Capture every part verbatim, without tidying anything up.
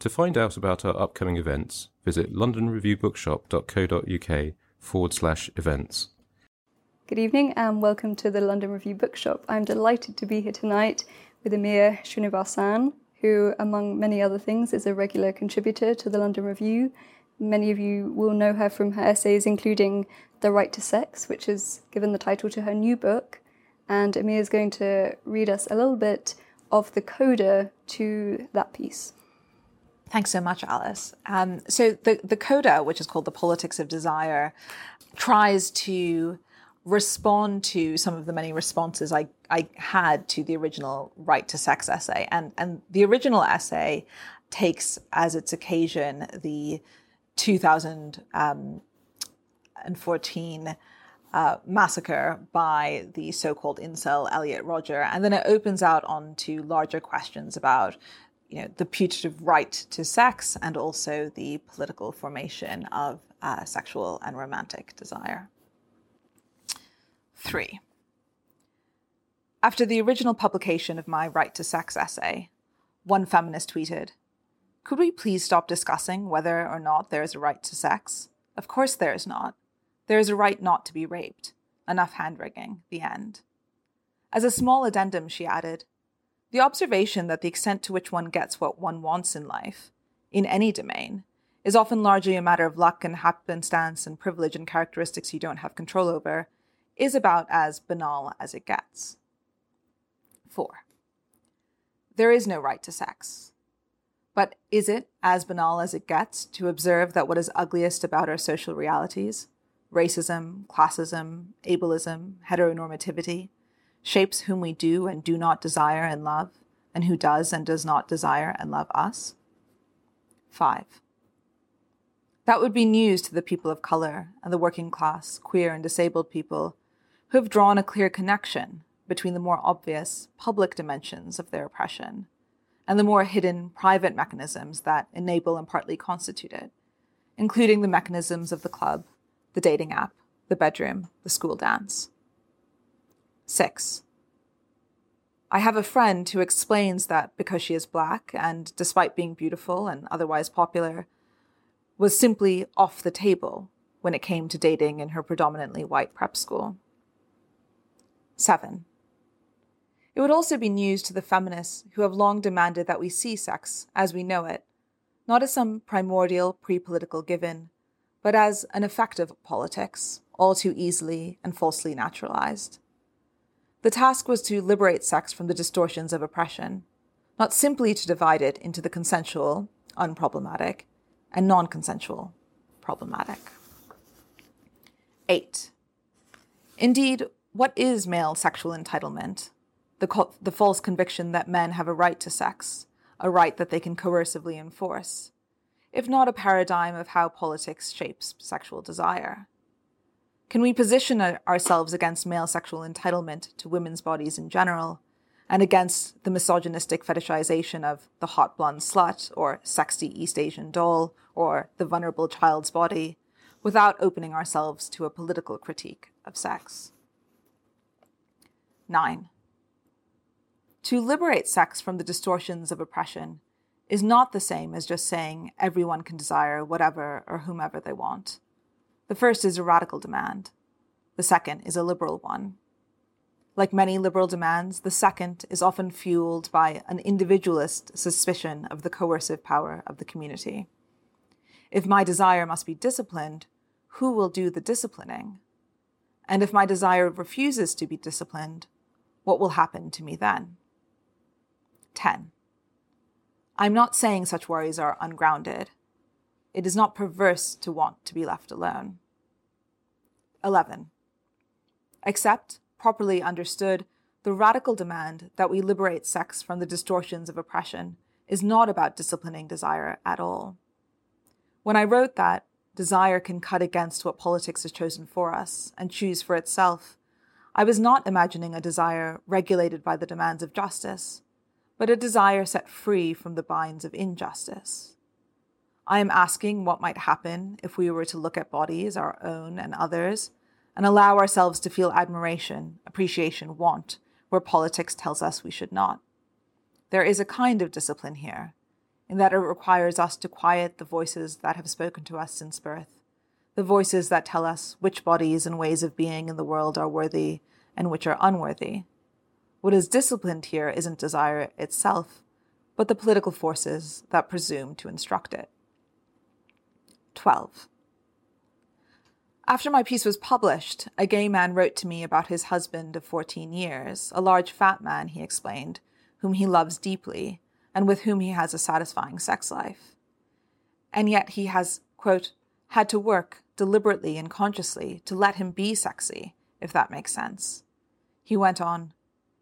To find out about our upcoming events, visit london review bookshop dot co dot uk forward slash events. Good evening and welcome to the London Review Bookshop. I'm delighted to be here tonight with Amia Srinivasan, who, among many other things, is a regular contributor to the London Review. Many of you will know her from her essays, including The Right to Sex, which is given the title to her new book. And Amia is going to read us a little bit of the coda to that piece. Thanks so much, Alice. Um, so the, the coda, which is called The Politics of Desire, tries to respond to some of the many responses I, I had to the original Right to Sex essay. And, and the original essay takes as its occasion the two thousand fourteen uh, massacre by the so-called incel Elliot Roger. And then it opens out onto larger questions about, you know, the putative right to sex and also the political formation of uh, sexual and romantic desire. Three. After the original publication of my Right to Sex essay, one feminist tweeted, "Could we please stop discussing whether or not there is a right to sex? Of course there is not. There is a right not to be raped. Enough hand-wringing. The end." As a small addendum, she added, "The observation that the extent to which one gets what one wants in life, in any domain, is often largely a matter of luck and happenstance and privilege and characteristics you don't have control over, is about as banal as it gets." Four. There is no right to sex. But is it as banal as it gets to observe that what is ugliest about our social realities, racism, classism, ableism, heteronormativity, shapes whom we do and do not desire and love, and who does and does not desire and love us? Five. That would be news to the people of color and the working class, queer and disabled people, who have drawn a clear connection between the more obvious public dimensions of their oppression and the more hidden private mechanisms that enable and partly constitute it, including the mechanisms of the club, the dating app, the bedroom, the school dance. Six. I have a friend who explains that because she is black and, despite being beautiful and otherwise popular, was simply off the table when it came to dating in her predominantly white prep school. Seven. It would also be news to the feminists who have long demanded that we see sex as we know it, not as some primordial pre-political given, but as an effect of politics, all too easily and falsely naturalized. The task was to liberate sex from the distortions of oppression, not simply to divide it into the consensual, unproblematic, and non-consensual, problematic. Eight. Indeed, what is male sexual entitlement? The, co- the false conviction that men have a right to sex, a right that they can coercively enforce, if not a paradigm of how politics shapes sexual desire. Can we position ourselves against male sexual entitlement to women's bodies in general, and against the misogynistic fetishization of the hot blonde slut or sexy East Asian doll or the vulnerable child's body, without opening ourselves to a political critique of sex? Nine. To liberate sex from the distortions of oppression is not the same as just saying everyone can desire whatever or whomever they want. The first is a radical demand. The second is a liberal one. Like many liberal demands, the second is often fueled by an individualist suspicion of the coercive power of the community. If my desire must be disciplined, who will do the disciplining? And if my desire refuses to be disciplined, what will happen to me then? ten. I'm not saying such worries are ungrounded. It is not perverse to want to be left alone. eleven. Accept, properly understood, the radical demand that we liberate sex from the distortions of oppression is not about disciplining desire at all. When I wrote that, desire can cut against what politics has chosen for us and choose for itself, I was not imagining a desire regulated by the demands of justice, but a desire set free from the binds of injustice. I am asking what might happen if we were to look at bodies, our own and others, and allow ourselves to feel admiration, appreciation, want, where politics tells us we should not. There is a kind of discipline here, in that it requires us to quiet the voices that have spoken to us since birth, the voices that tell us which bodies and ways of being in the world are worthy and which are unworthy. What is disciplined here isn't desire itself, but the political forces that presume to instruct it. twelve. After my piece was published, a gay man wrote to me about his husband of fourteen years, a large fat man, he explained, whom he loves deeply and with whom he has a satisfying sex life. And yet he has, quote, had to work deliberately and consciously to let him be sexy, if that makes sense. He went on,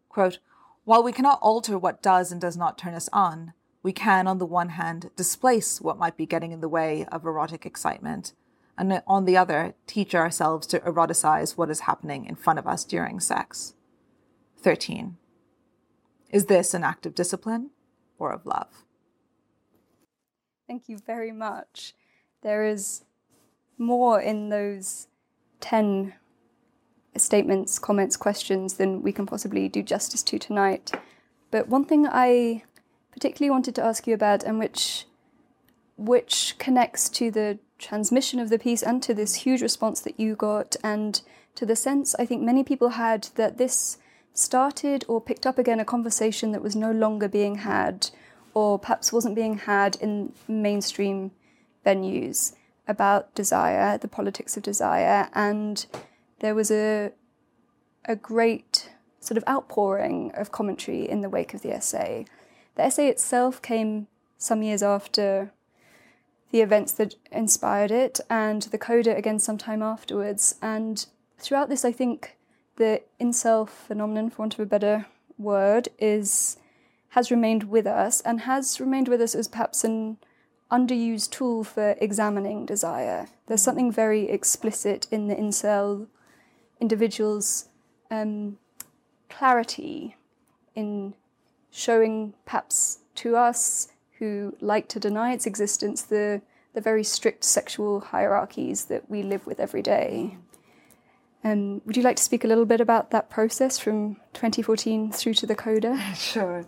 quote, while we cannot alter what does and does not turn us on, we can, on the one hand, displace what might be getting in the way of erotic excitement, and on the other, teach ourselves to eroticize what is happening in front of us during sex. thirteen. Is this an act of discipline or of love? Thank you very much. There is more in those ten statements, comments, questions than we can possibly do justice to tonight. But one thing I particularly wanted to ask you about, and which which connects to the transmission of the piece and to this huge response that you got, and to the sense I think many people had that this started or picked up again a conversation that was no longer being had, or perhaps wasn't being had in mainstream venues, about desire, the politics of desire, and there was a a great sort of outpouring of commentary in the wake of the essay. The essay itself came some years after the events that inspired it, and the coda again sometime afterwards. And throughout this, I think the incel phenomenon, for want of a better word, is has remained with us, and has remained with us as perhaps an underused tool for examining desire. There's something very explicit in the incel individual's um, clarity in showing perhaps to us who like to deny its existence the, the very strict sexual hierarchies that we live with every day. Um, would you like to speak a little bit about that process from twenty fourteen through to the coda? Sure.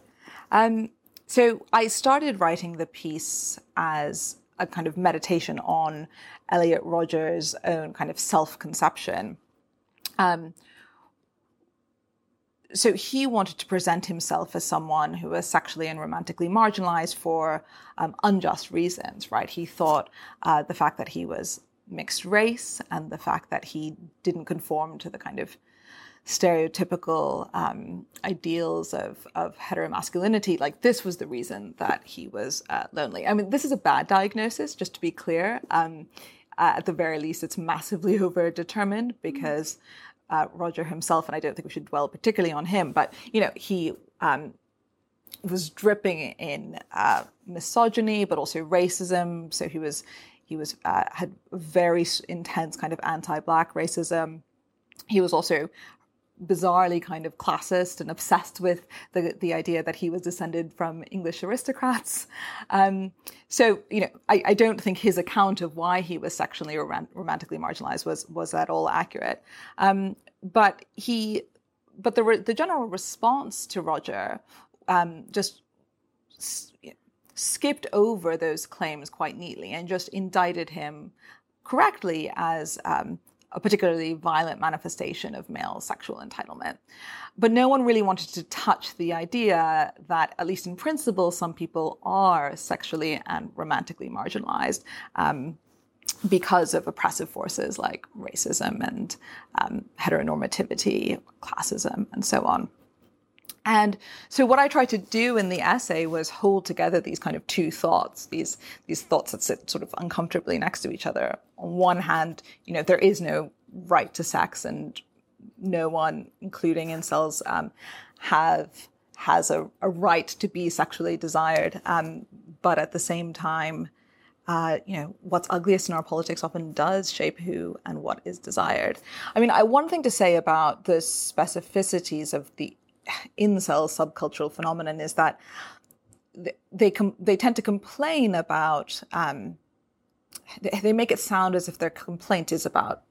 Um, So I started writing the piece as a kind of meditation on Elliot Roger's own kind of self-conception. Um, so he wanted to present himself as someone who was sexually and romantically marginalized for um, unjust reasons, right? He thought uh, the fact that he was mixed race and the fact that he didn't conform to the kind of stereotypical um, ideals of, of heteromasculinity, like this was the reason that he was uh, lonely. I mean, this is a bad diagnosis, just to be clear. Um, uh, at the very least, it's massively overdetermined because uh, Roger himself, and I don't think we should dwell particularly on him, but, you know, he um, was dripping in uh, misogyny, but also racism. So he was, he was uh, had very intense kind of anti-Black racism. He was also bizarrely kind of classist and obsessed with the the idea that he was descended from English aristocrats. Um, so, you know, I, I don't think his account of why he was sexually or rom- romantically marginalized was was at all accurate. Um, but he, but the re- the general response to Roger um, just s- skipped over those claims quite neatly and just indicted him correctly as um, a particularly violent manifestation of male sexual entitlement. But no one really wanted to touch the idea that, at least in principle, some people are sexually and romantically marginalized um, because of oppressive forces like racism and um, heteronormativity, classism, and so on. And so what I tried to do in the essay was hold together these kind of two thoughts, these these thoughts that sit sort of uncomfortably next to each other. On one hand, you know, there is no right to sex, and no one, including incels, um, have has a, a right to be sexually desired. Um, but at the same time, uh, you know, what's ugliest in our politics often does shape who and what is desired. I mean, I one thing to say about the specificities of the incel subcultural phenomenon is that they com- they tend to complain about, um, they make it sound as if their complaint is about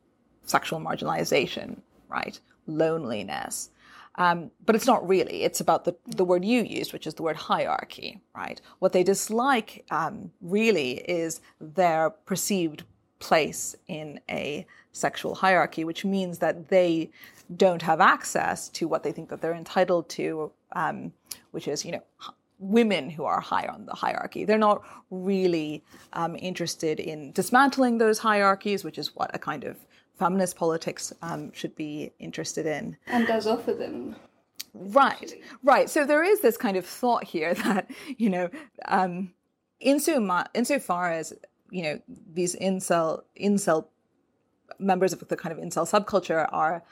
sexual marginalization, right? Loneliness. Um, but it's not really. It's about the, the word you used, which is the word hierarchy, right? What they dislike um, really is their perceived place in a sexual hierarchy, which means that they don't have access to what they think that they're entitled to, um, which is, you know, women who are high on the hierarchy. They're not really um, interested in dismantling those hierarchies, which is what a kind of feminist politics um, should be interested in. And does offer them. Right, actually. Right. So there is this kind of thought here that, you know, um, insofar, insofar as, you know, these incel incel members of the kind of incel subculture are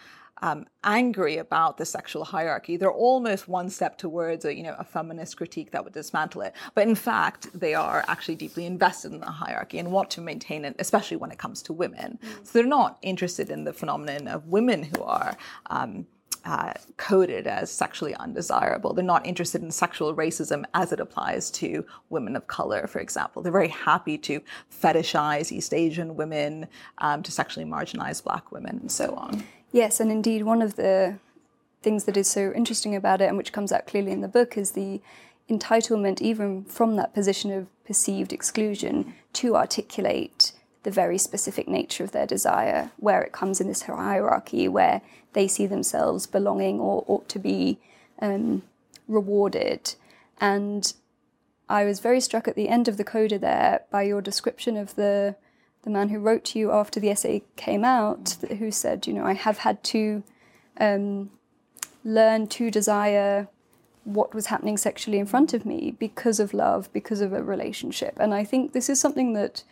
um, angry about the sexual hierarchy, they're almost one step towards a, you know, a feminist critique that would dismantle it. But in fact, they are actually deeply invested in the hierarchy and want to maintain it, especially when it comes to women. Mm. So they're not interested in the phenomenon of women who are um, uh, coded as sexually undesirable. They're not interested in sexual racism as it applies to women of color, for example. They're very happy to fetishize East Asian women, um, to sexually marginalize black women, and so on. Yes, and indeed one of the things that is so interesting about it, and which comes out clearly in the book, is the entitlement, even from that position of perceived exclusion, to articulate the very specific nature of their desire, where it comes in this hierarchy, where they see themselves belonging or ought to be um, rewarded. And I was very struck at the end of the coda there by your description of the the man who wrote to you after the essay came out, who said, you know, I have had to um, learn to desire what was happening sexually in front of me because of love, because of a relationship. And I think this is something that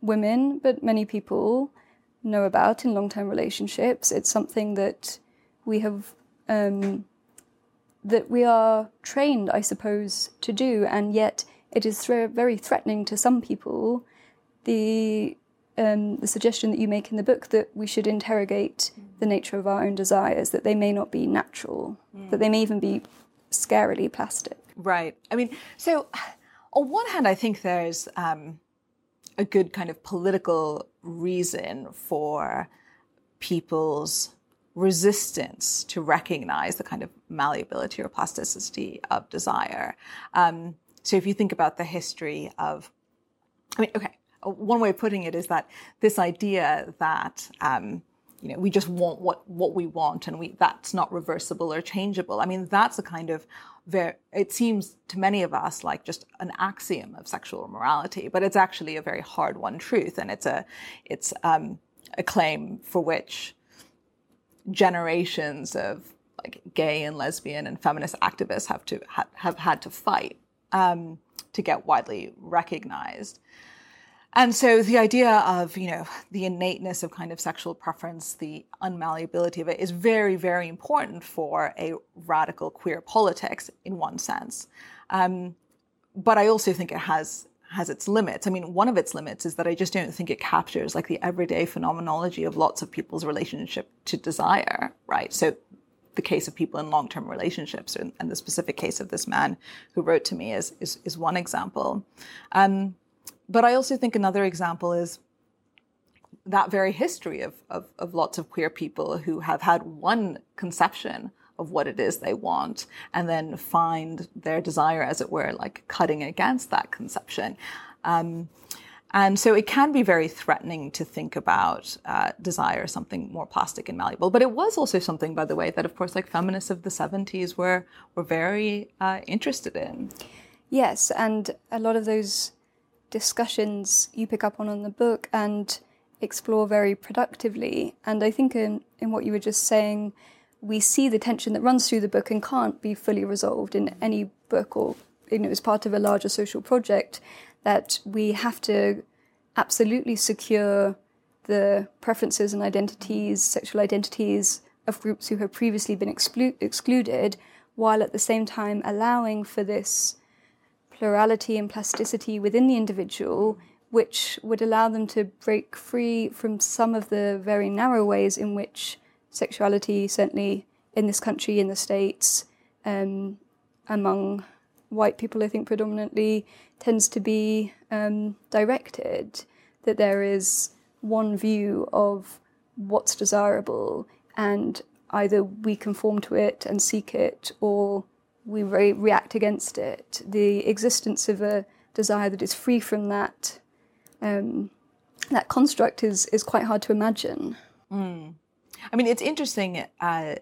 women, but many people, know about in long-term relationships. It's something that we have, um, that we are trained, I suppose, to do, and yet it is th- very threatening to some people, the Um, the suggestion that you make in the book that we should interrogate mm. the nature of our own desires, that they may not be natural, mm. that they may even be scarily plastic. Right. I mean, so on one hand, I think there's um, a good kind of political reason for people's resistance to recognize the kind of malleability or plasticity of desire. Um, so if you think about the history of, I mean, okay, one way of putting it is that this idea that, um, you know, we just want what, what we want, and we that's not reversible or changeable. I mean, that's a kind of, ver- it seems to many of us like just an axiom of sexual morality, but it's actually a very hard-won truth, and it's a, it's um, a claim for which generations of like gay and lesbian and feminist activists have to ha- have had to fight um, to get widely recognized. And so the idea of, you know, the innateness of kind of sexual preference, the unmalleability of it, is very, very important for a radical queer politics in one sense. Um, but I also think it has has its limits. I mean, one of its limits is that I just don't think it captures like the everyday phenomenology of lots of people's relationship to desire, right? So the case of people in long-term relationships, and, and the specific case of this man who wrote to me is is, is one example. Um, But I also think another example is that very history of, of, of lots of queer people who have had one conception of what it is they want, and then find their desire, as it were, like cutting against that conception. Um, and so it can be very threatening to think about uh, desire as something more plastic and malleable. But it was also something, by the way, that, of course, like feminists of the seventies were, were very uh, interested in. Yes, and a lot of those discussions you pick up on in the book and explore very productively. And I think in, in what you were just saying, we see the tension that runs through the book and can't be fully resolved in any book, or, you know, as part of a larger social project, that we have to absolutely secure the preferences and identities, sexual identities of groups who have previously been exclu- excluded, while at the same time allowing for this plurality and plasticity within the individual, which would allow them to break free from some of the very narrow ways in which sexuality, certainly in this country, in the States, um, among white people, I think predominantly, tends to be um, directed. That there is one view of what's desirable, and either we conform to it and seek it, or we re- react against it. The existence of a desire that is free from that um, that construct is is quite hard to imagine. Mm. I mean, it's interesting uh,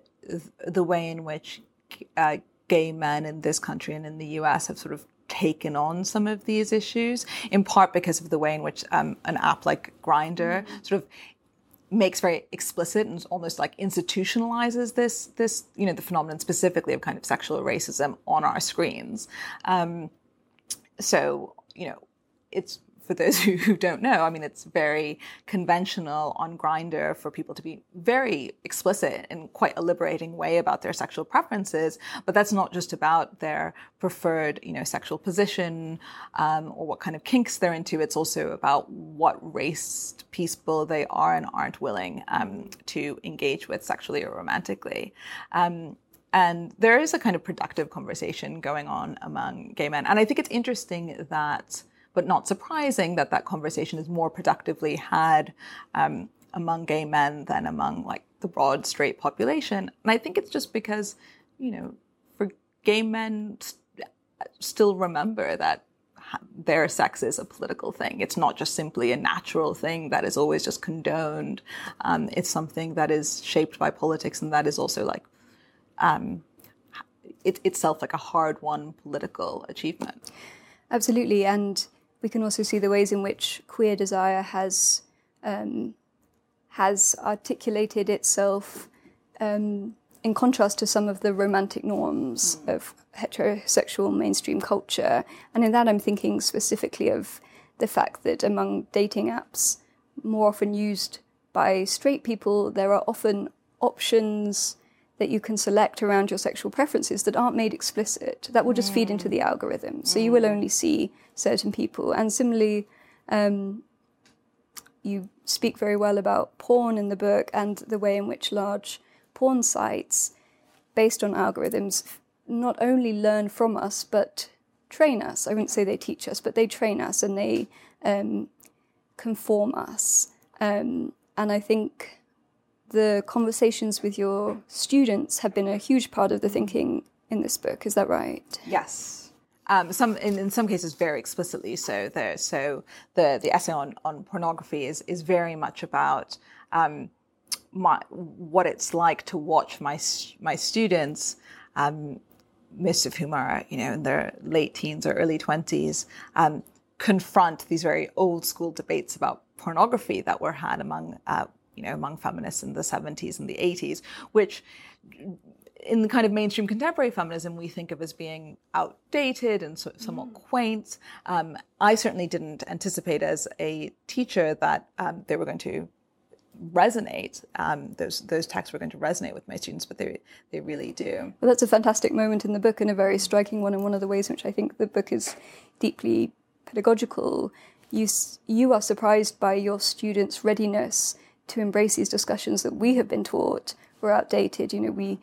the way in which uh, gay men in this country and in the U S have sort of taken on some of these issues, in part because of the way in which um, an app like Grindr mm-hmm. sort of makes very explicit and almost like institutionalizes this, this you know, the phenomenon specifically of kind of sexual racism on our screens. Um, so, you know, it's, for those who, who don't know, I mean, it's very conventional on Grindr for people to be very explicit in quite a liberating way about their sexual preferences, but that's not just about their preferred, you know, sexual position um, or what kind of kinks they're into. It's also about what race people they are and aren't willing um, to engage with sexually or romantically. Um, and there is a kind of productive conversation going on among gay men. And I think it's interesting that, but not surprising, that that conversation is more productively had um, among gay men than among like the broad straight population. And I think it's just because, you know, for gay men st- still remember that their sex is a political thing. It's not just simply a natural thing that is always just condoned. Um, it's something that is shaped by politics, and that is also like um, it, itself like a hard-won political achievement. Absolutely, and we can also see the ways in which queer desire has um, has articulated itself um, in contrast to some of the romantic norms mm. of heterosexual mainstream culture. And in that I'm thinking specifically of the fact that among dating apps, more often used by straight people, there are often options that you can select around your sexual preferences that aren't made explicit, that will just mm. feed into the algorithm. So mm. you will only see certain people. And similarly, um, you speak very well about porn in the book and the way in which large porn sites, based on algorithms, not only learn from us, but train us. I wouldn't say they teach us, but they train us and they um, conform us. Um, and I think the conversations with your students have been a huge part of the thinking in this book. Is that right? Yes. Um, some in, in some cases very explicitly so. There, so the the essay on, on pornography is is very much about um, my, what it's like to watch my my students, um, most of whom are you know in their late teens or early twenties, um, confront these very old school debates about pornography that were had among. Uh, you know, among feminists in the seventies and the eighties, which in the kind of mainstream contemporary feminism we think of as being outdated and sort of somewhat mm. quaint. Um, I certainly didn't anticipate as a teacher that um, they were going to resonate, um, those those texts were going to resonate with my students, but they they really do. Well, that's a fantastic moment in the book and a very striking one, and one of the ways in which I think the book is deeply pedagogical. You, you are surprised by your students' readiness to embrace these discussions that we have been taught were outdated. You know, we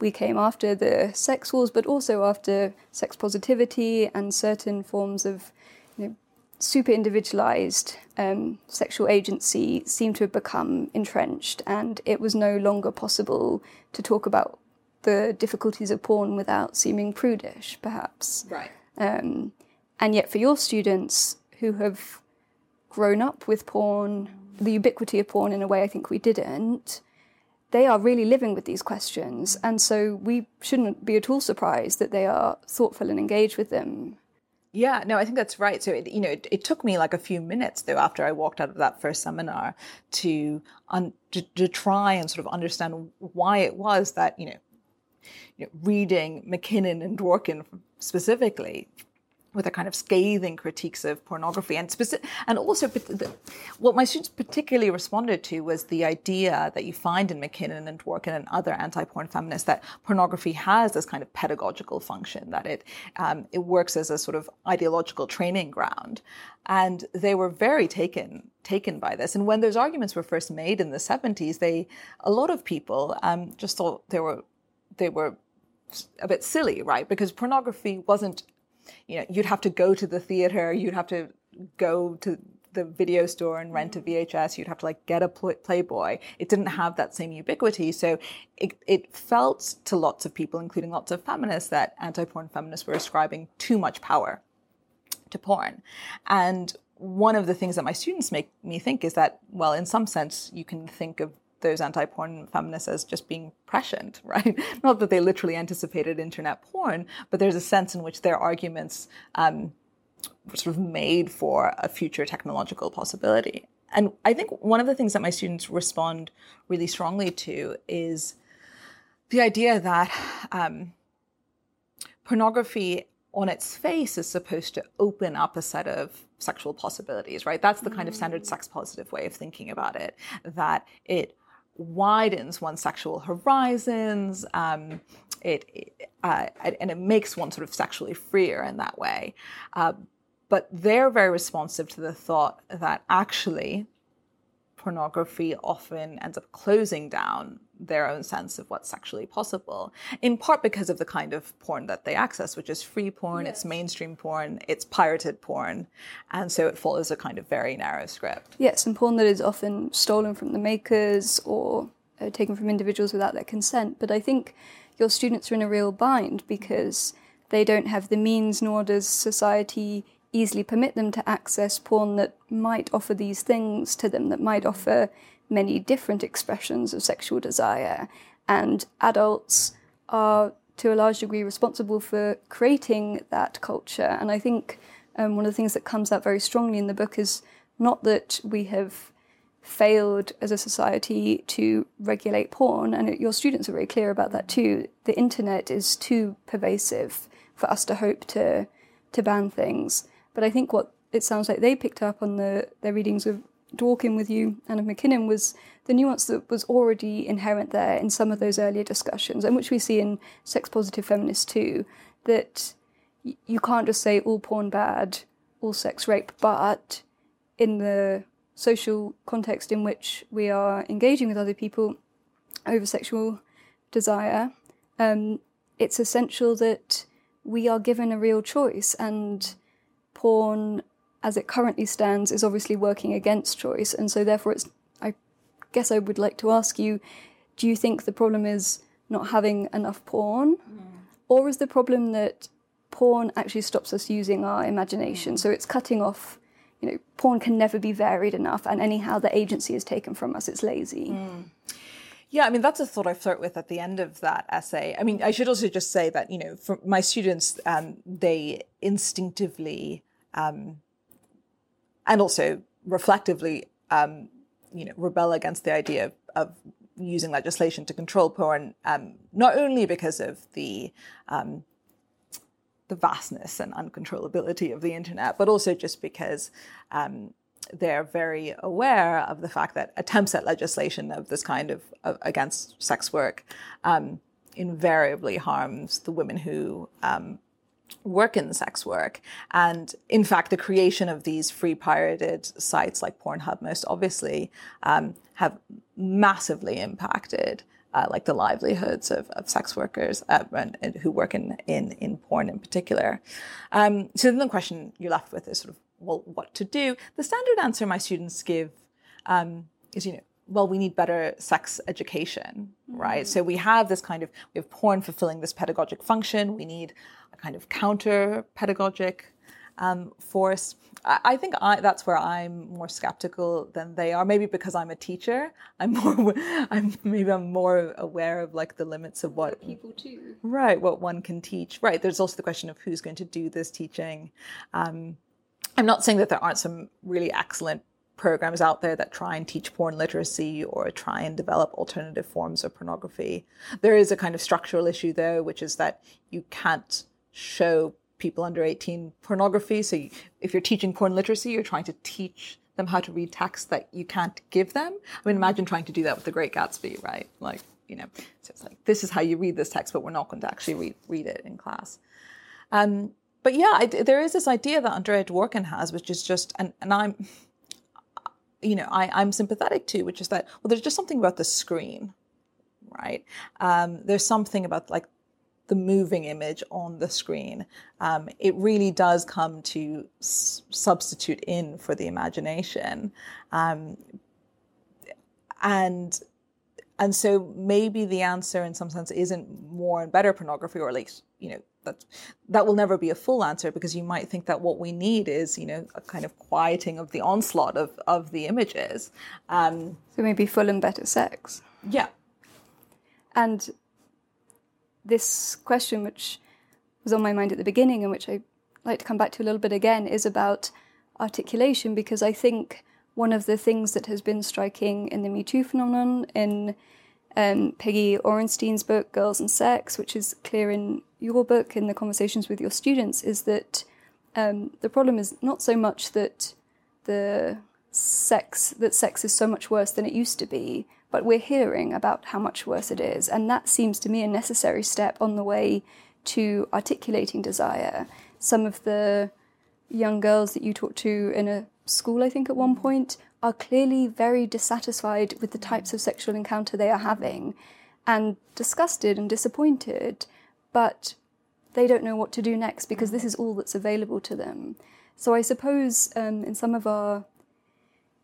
we came after the sex wars, but also after sex positivity and certain forms of, you know, super individualized um, sexual agency seemed to have become entrenched, and it was no longer possible to talk about the difficulties of porn without seeming prudish, perhaps. Right. Um, and yet for your students who have grown up with porn, the ubiquity of porn in a way I think we didn't, they are really living with these questions. And so we shouldn't be at all surprised that they are thoughtful and engaged with them. Yeah, no, I think that's right. So, it, you know, it, it took me like a few minutes, though, after I walked out of that first seminar to, un- to to try and sort of understand why it was that, you know, you know reading MacKinnon and Dworkin specifically with their kind of scathing critiques of pornography. And speci- and also the, what my students particularly responded to was the idea that you find in MacKinnon and Dworkin and other anti-porn feminists that pornography has this kind of pedagogical function, that it um, it works as a sort of ideological training ground. And they were very taken taken by this. And when those arguments were first made in the seventies, they a lot of people um, just thought they were they were a bit silly, right? Because pornography wasn't, you know, you'd have to go to the theater, you'd have to go to the video store and rent a V H S, you'd have to like get a Playboy. It didn't have that same ubiquity. So it, it felt to lots of people, including lots of feminists, that anti-porn feminists were ascribing too much power to porn. And one of the things that my students make me think is that, well, in some sense, you can think of those anti-porn feminists as just being prescient, right? Not that they literally anticipated internet porn, but there's a sense in which their arguments um, were sort of made for a future technological possibility. And I think one of the things that my students respond really strongly to is the idea that um, pornography on its face is supposed to open up a set of sexual possibilities, right? That's the kind of standard sex-positive way of thinking about it, that it widens one's sexual horizons, um, it uh, and it makes one sort of sexually freer in that way. Uh, but they're very responsive to the thought that actually pornography often ends up closing down their own sense of what's sexually possible, in part because of the kind of porn that they access, which is free porn, yes. It's mainstream porn, it's pirated porn, and so it follows a kind of very narrow script. Yes, and porn that is often stolen from the makers or uh, taken from individuals without their consent. But I think your students are in a real bind because they don't have the means, nor does society easily permit them to access porn that might offer these things to them, that might offer many different expressions of sexual desire. And adults are, to a large degree, responsible for creating that culture. And I think um, one of the things that comes out very strongly in the book is not that we have failed as a society to regulate porn, and it, your students are very clear about that too. The internet is too pervasive for us to hope to to ban things. But I think what it sounds like they picked up on the their readings of Dworkin with you and of MacKinnon was the nuance that was already inherent there in some of those earlier discussions, and which we see in sex-positive feminists too, that y- you can't just say all porn bad, all sex rape, but in the social context in which we are engaging with other people over sexual desire, um, it's essential that we are given a real choice, and porn as it currently stands is obviously working against choice. And so therefore it's, I guess I would like to ask you, do you think the problem is not having enough porn? Mm. Or is the problem that porn actually stops us using our imagination? Mm. So it's cutting off, you know, porn can never be varied enough, and anyhow the agency is taken from us, it's lazy. Mm. Yeah, I mean, that's a thought I flirt with at the end of that essay. I mean, I should also just say that, you know, for my students, um, they instinctively um, and also reflectively, um, you know, rebel against the idea of, of using legislation to control porn, um, not only because of the um, the vastness and uncontrollability of the internet, but also just because um they're very aware of the fact that attempts at legislation of this kind of, of against sex work um, invariably harms the women who um, work in sex work. And in fact, the creation of these free pirated sites like Pornhub, most obviously, um, have massively impacted uh, like the livelihoods of, of sex workers uh, and, and who work in, in, in porn in particular. Um, so then the question you're left with is sort of, well, what to do? The standard answer my students give um, is, you know, well, we need better sex education, right? Mm. So we have this kind of, we have porn fulfilling this pedagogic function. We need a kind of counter-pedagogic um, force. I, I think I, that's where I'm more skeptical than they are. Maybe because I'm a teacher, I'm more, I'm maybe I'm more aware of like the limits of what people do, right? What one can teach, right? There's also the question of who's going to do this teaching. Um, I'm not saying that there aren't some really excellent programs out there that try and teach porn literacy or try and develop alternative forms of pornography. There is a kind of structural issue though, which is that you can't show people under eighteen pornography. So you, if you're teaching porn literacy, you're trying to teach them how to read text that you can't give them. I mean, imagine trying to do that with The Great Gatsby, right? Like, you know, so it's like, this is how you read this text, but we're not going to actually read, read it in class. Um, but yeah, I, there is this idea that Andrea Dworkin has, which is just, and, and I'm... you know, I, I'm sympathetic to, which is that, well, there's just something about the screen, right? Um, there's something about like the moving image on the screen. Um, it really does come to s- substitute in for the imagination. Um, and, and so maybe the answer in some sense isn't more and better pornography, or at least, you know, That, that will never be a full answer, because you might think that what we need is, you know, a kind of quieting of the onslaught of, of the images. Um, so maybe full and better sex. Yeah. And this question, which was on my mind at the beginning and which I'd like to come back to a little bit again, is about articulation, because I think one of the things that has been striking in the Me Too phenomenon, in um, Peggy Orenstein's book, Girls and Sex, which is clear in your book, in the conversations with your students, is that um, the problem is not so much that the sex that sex is so much worse than it used to be, but we're hearing about how much worse it is, and that seems to me a necessary step on the way to articulating desire. Some of the young girls that you talked to in a school, I think at one point, are clearly very dissatisfied with the types of sexual encounter they are having, and disgusted and disappointed, but they don't know what to do next because this is all that's available to them. So I suppose um, in some of our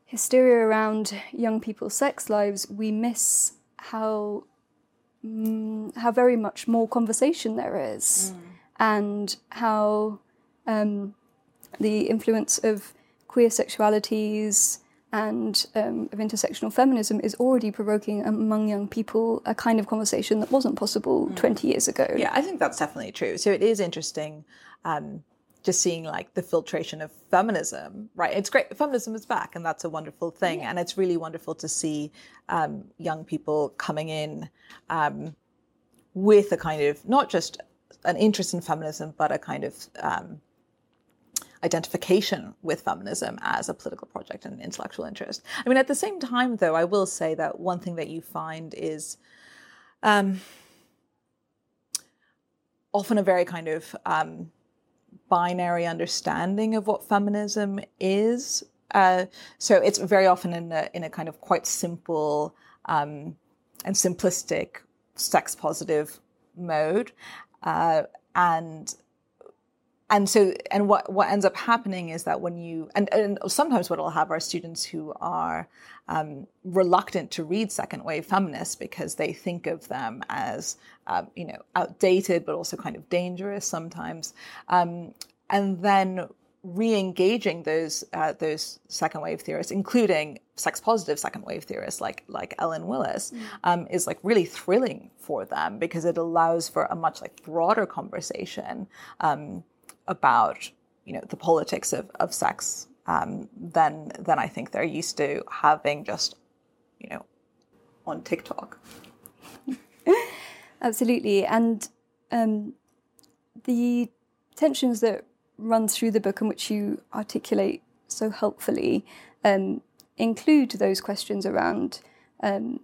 hysteria around young people's sex lives, we miss how mm, how very much more conversation there is, mm. and how um, the influence of queer sexualities and um, of intersectional feminism is already provoking among young people a kind of conversation that wasn't possible mm. twenty years ago. Yeah, I think that's definitely true. So it is interesting um, just seeing like the filtration of feminism, right? It's great. Feminism is back, and that's a wonderful thing. Yeah. And it's really wonderful to see um, young people coming in um, with a kind of, not just an interest in feminism, but a kind of... Um, identification with feminism as a political project and intellectual interest. I mean, at the same time, though, I will say that one thing that you find is um, often a very kind of um, binary understanding of what feminism is. Uh, so it's very often in a, in a kind of quite simple um, and simplistic sex-positive mode. Uh, and... And so, and what, what ends up happening is that when you, and, and sometimes what I'll have are students who are um, reluctant to read second wave feminists because they think of them as, um, you know, outdated, but also kind of dangerous sometimes. Um, and then re-engaging those, uh, those second wave theorists, including sex positive second wave theorists like, like Ellen Willis, mm. um, is like really thrilling for them, because it allows for a much like broader conversation, um, about, you know, the politics of, of sex um, than than I think they're used to having just, you know, on TikTok. Absolutely. And um, the tensions that run through the book, and which you articulate so helpfully, um, include those questions around um,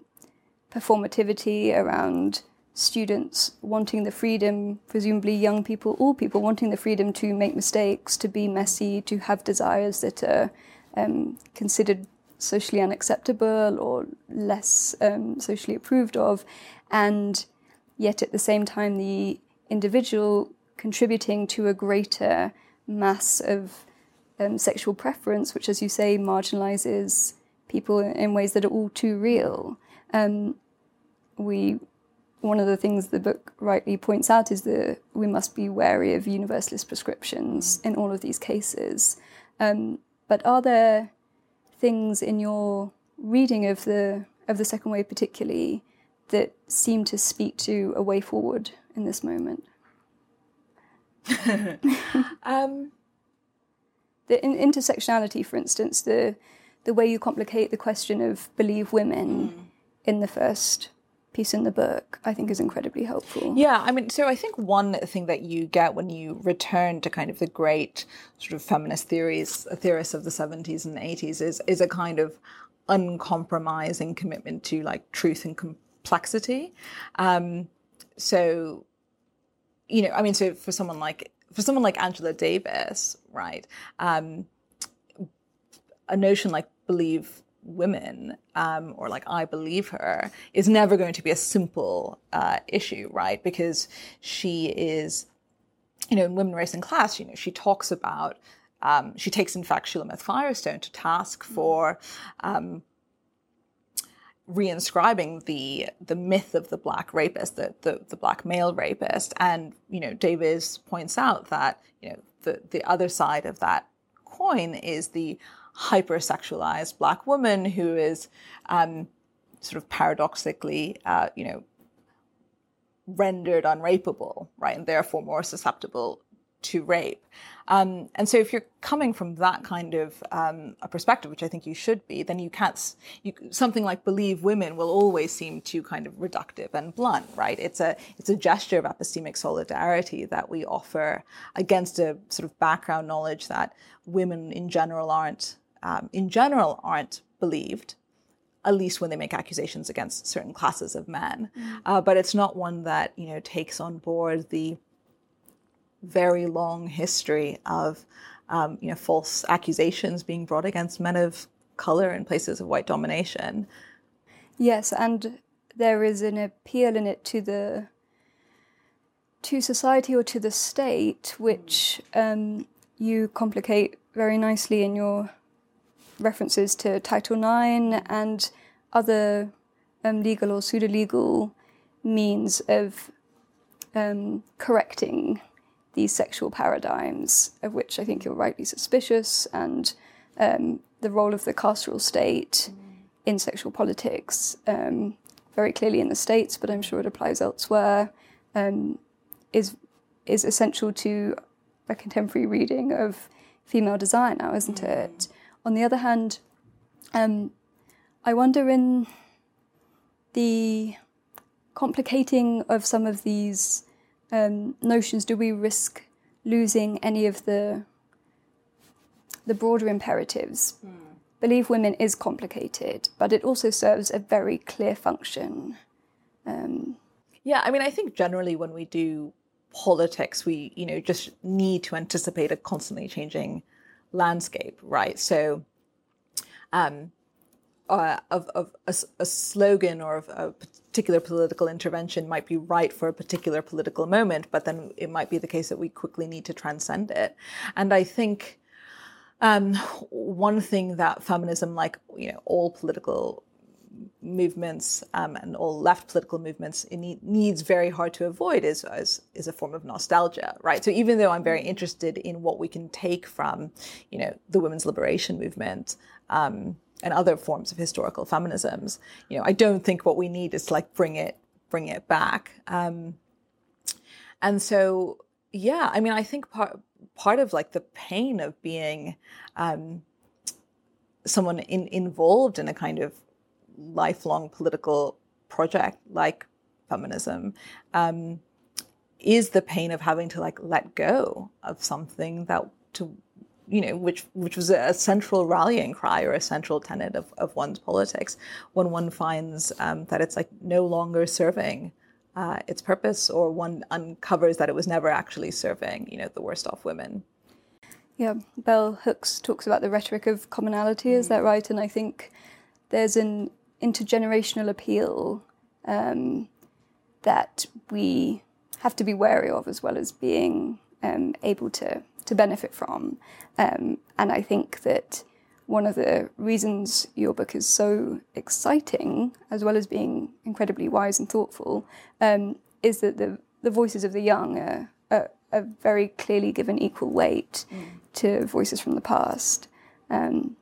performativity, around students wanting the freedom, presumably young people, all people wanting the freedom to make mistakes, to be messy, to have desires that are um, considered socially unacceptable or less um, socially approved of, and yet at the same time the individual contributing to a greater mass of um, sexual preference, which, as you say, marginalises people in ways that are all too real. Um, we, one of the things the book rightly points out is that we must be wary of universalist prescriptions in all of these cases. Um, but are there things in your reading of the of the second wave particularly that seem to speak to a way forward in this moment? um. The in- intersectionality, for instance, the the way you complicate the question of believe women mm. in the first piece in the book, I think is incredibly helpful. Yeah, I mean, so I think one thing that you get when you return to kind of the great sort of feminist theories, theorists of the seventies and eighties is is a kind of uncompromising commitment to like truth and complexity. Um, so, you know, I mean, so for someone like, for someone like Angela Davis, right, um, a notion like believe women um, or like I believe her is never going to be a simple uh, issue, right? Because she is, you know, in Women, Race, and Class, you know, she talks about, um, she takes, in fact, Shulamith Firestone to task for um, reinscribing the the myth of the black rapist, the, the the black male rapist. And, you know, Davis points out that, you know, the, the other side of that coin is the hypersexualized black woman who is um, sort of paradoxically, uh, you know, rendered unrapeable, right, and therefore more susceptible to rape. Um, and so if you're coming from that kind of um, a perspective, which I think you should be, then you can't, you, something like believe women will always seem too kind of reductive and blunt, right? It's a, it's a gesture of epistemic solidarity that we offer against a sort of background knowledge that women in general aren't, um, in general aren't believed, at least when they make accusations against certain classes of men. Mm. Uh, but it's not one that, you know, takes on board the very long history of, um, you know, false accusations being brought against men of colour in places of white domination. Yes, and there is an appeal in it to the to society or to the state, which um, you complicate very nicely in your references to Title nine and other um, legal or pseudo-legal means of um, correcting these sexual paradigms, of which I think you're rightly suspicious, and um, the role of the carceral state mm. in sexual politics, um, very clearly in the States, but I'm sure it applies elsewhere, um, is is essential to a contemporary reading of female desire now, isn't mm. it? On the other hand, um, I wonder in the complicating of some of these Um, notions, do we risk losing any of the the broader imperatives? Mm. Believe women is complicated, but it also serves a very clear function. Um, yeah, I mean, I think generally when we do politics, we, you know, just need to anticipate a constantly changing landscape, right? So um, uh, of, of a, a slogan or of a particular political intervention might be right for a particular political moment, but then it might be the case that we quickly need to transcend it. And I think um, one thing that feminism, like, you know, all political movements um, and all left political movements, it need, needs very hard to avoid is, is is a form of nostalgia, right? So even though I'm very interested in what we can take from, you know, the women's liberation movement, um, and other forms of historical feminisms, you know, I don't think what we need is to like bring it, bring it back. Um, and so, yeah, I mean, I think part part of like the pain of being um, someone in, involved in a kind of lifelong political project like feminism um, is the pain of having to like let go of something that to. you know, which which was a central rallying cry or a central tenet of, of one's politics, when one finds um, that it's like no longer serving uh, its purpose, or one uncovers that it was never actually serving, you know, the worst off women. Yeah, Bell Hooks talks about the rhetoric of commonality, mm. is that right? And I think there's an intergenerational appeal um, that we have to be wary of, as well as being um, able to to benefit from. Um, and I think that one of the reasons your book is so exciting, as well as being incredibly wise and thoughtful, um, is that the, the voices of the young are, are, are very clearly given equal weight mm. to voices from the past. Um,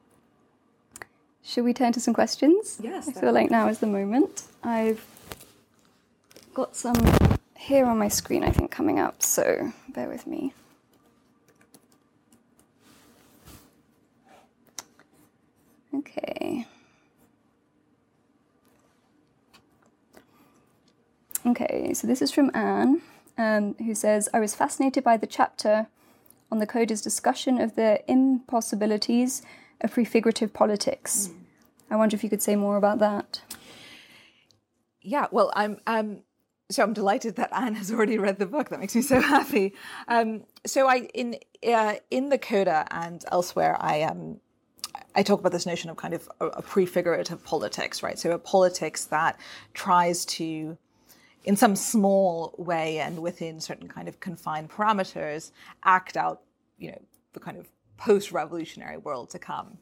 should we turn to some questions? Yes. I feel like now is the moment. I've got some here on my screen, I think, coming up, so bear with me. Okay. Okay, so this is from Anne, um, who says, I was fascinated by the chapter on the coder's discussion of the impossibilities of prefigurative politics. Mm. I wonder if you could say more about that. Yeah, well, I'm... I'm So I'm delighted that Anne has already read the book. That makes me so happy. Um, so I, in uh, in the coda and elsewhere, I um, I talk about this notion of kind of a, a prefigurative politics, right? So a politics that tries to, in some small way and within certain kind of confined parameters, act out, you know, the kind of post-revolutionary world to come.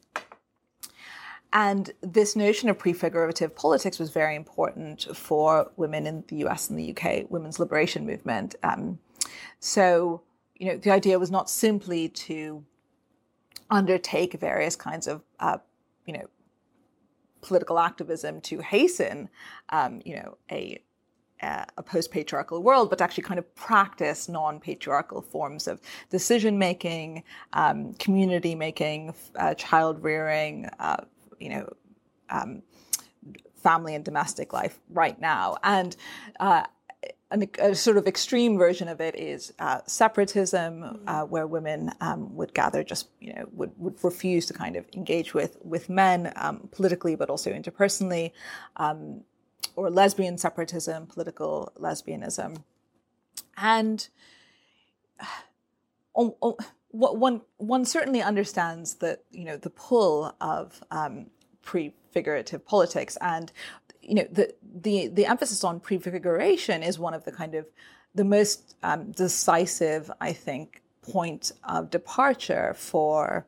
And this notion of prefigurative politics was very important for women in the U S and the U K, women's liberation movement. Um, so, you know, the idea was not simply to undertake various kinds of, uh, you know, political activism to hasten, um, you know, a a post-patriarchal world, but to actually kind of practice non-patriarchal forms of decision-making, um, community-making, uh, child-rearing, uh, you know, um, family and domestic life right now. And uh, an, a sort of extreme version of it is uh, separatism, mm-hmm. uh, where women um, would gather, just, you know, would, would refuse to kind of engage with, with men um, politically, but also interpersonally, um, or lesbian separatism, political lesbianism. And on, on, one one certainly understands that, you know, the pull of um, prefigurative politics, and, you know, the, the, the emphasis on prefiguration is one of the kind of the most um, decisive, I think, point of departure for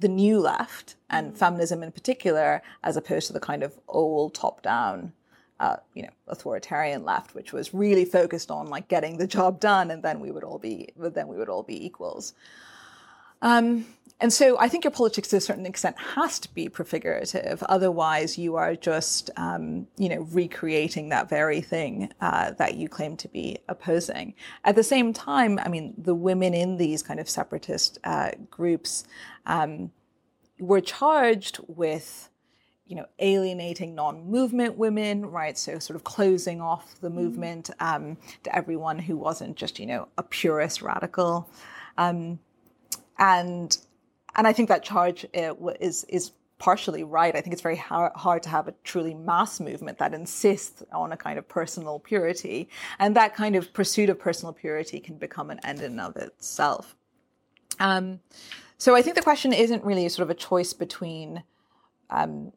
the new left and feminism in particular, as opposed to the kind of old top-down, uh, you know, authoritarian left, which was really focused on like getting the job done, and then we would all be, then we would all be equals. Um, and so, I think your politics, to a certain extent, has to be prefigurative. Otherwise, you are just, um, you know, recreating that very thing uh, that you claim to be opposing. At the same time, I mean, the women in these kind of separatist uh, groups um, were charged with, you know, alienating non-movement women, right? So sort of closing off the movement um, to everyone who wasn't just, you know, a purist radical. Um, And and I think that charge is is partially right. I think it's very har- hard to have a truly mass movement that insists on a kind of personal purity. And that kind of pursuit of personal purity can become an end in of itself. Um, so I think the question isn't really sort of a choice between um,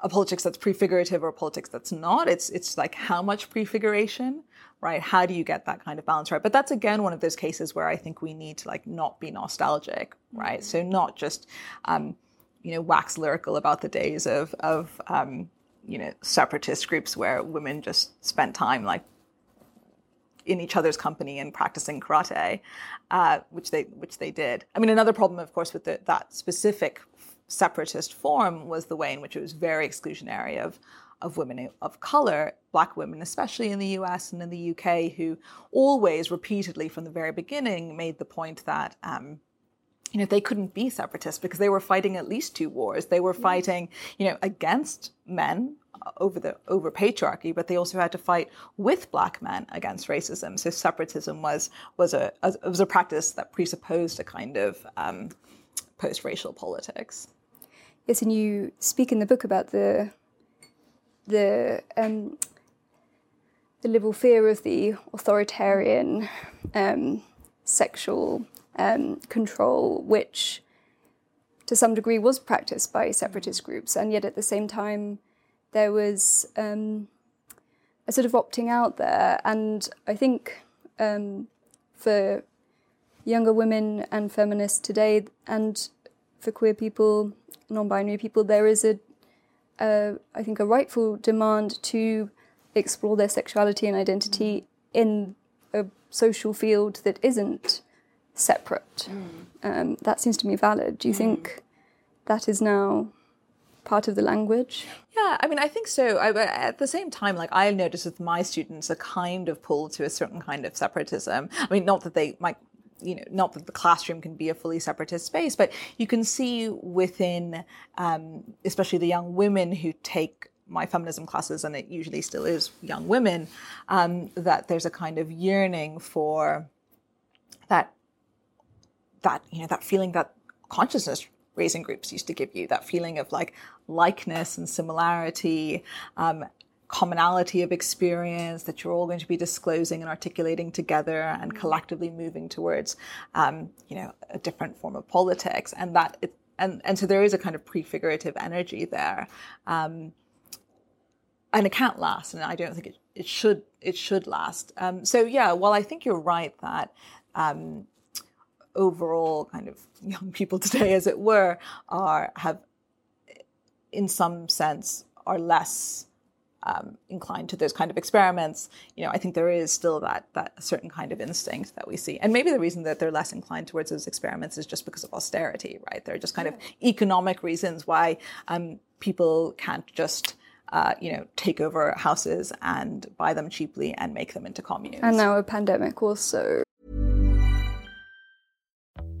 a politics that's prefigurative or a politics that's not. It's it's like how much prefiguration, right? How do you get that kind of balance right? But that's again one of those cases where I think we need to like not be nostalgic, right? So not just um, you know, wax lyrical about the days of of um, you know, separatist groups where women just spent time like in each other's company and practicing karate, uh, which they which they did. I mean, another problem, of course, with the, that specific separatist form was the way in which it was very exclusionary of of women of color, black women, especially in the U S and in the U K, who always repeatedly from the very beginning made the point that um, you know, they couldn't be separatists because they were fighting at least two wars. They were fighting, you know, against men over the over patriarchy, but they also had to fight with black men against racism. So separatism was was a, a was a practice that presupposed a kind of um, post-racial politics. Yes, and you speak in the book about the the um, the liberal fear of the authoritarian um, sexual um, control, which to some degree was practiced by separatist groups, and yet at the same time there was um, a sort of opting out there. And I think um, for younger women and feminists today, and for queer people, non-binary people, there is a, uh, I think, a rightful demand to explore their sexuality and identity mm. in a social field that isn't separate. Mm. Um, that seems to me valid. Do you mm. think that is now part of the language? Yeah, I mean, I think so. I, at the same time, like, I noticed with my students a kind of pull to a certain kind of separatism. I mean, not that they might, you know, not that the classroom can be a fully separatist space, but you can see within, um, especially the young women who take my feminism classes, and it usually still is young women, um, that there's a kind of yearning for that, that, you know, that feeling that consciousness raising groups used to give you, that feeling of like likeness and similarity, um, commonality of experience that you're all going to be disclosing and articulating together and collectively moving towards, um, you know, a different form of politics. And that, it, and, and so there is a kind of prefigurative energy there. Um, and it can't last. And I don't think it, it should, it should last. Um, so yeah, well, I think you're right that, um, overall kind of young people today, as it were, are have in some sense are less um, inclined to those kind of experiments. You know, I think there is still that that certain kind of instinct that we see. And maybe the reason that they're less inclined towards those experiments is just because of austerity, right? There are just kind yeah. of economic reasons why um, people can't just Uh, you know, take over houses and buy them cheaply and make them into communes. And now a pandemic also.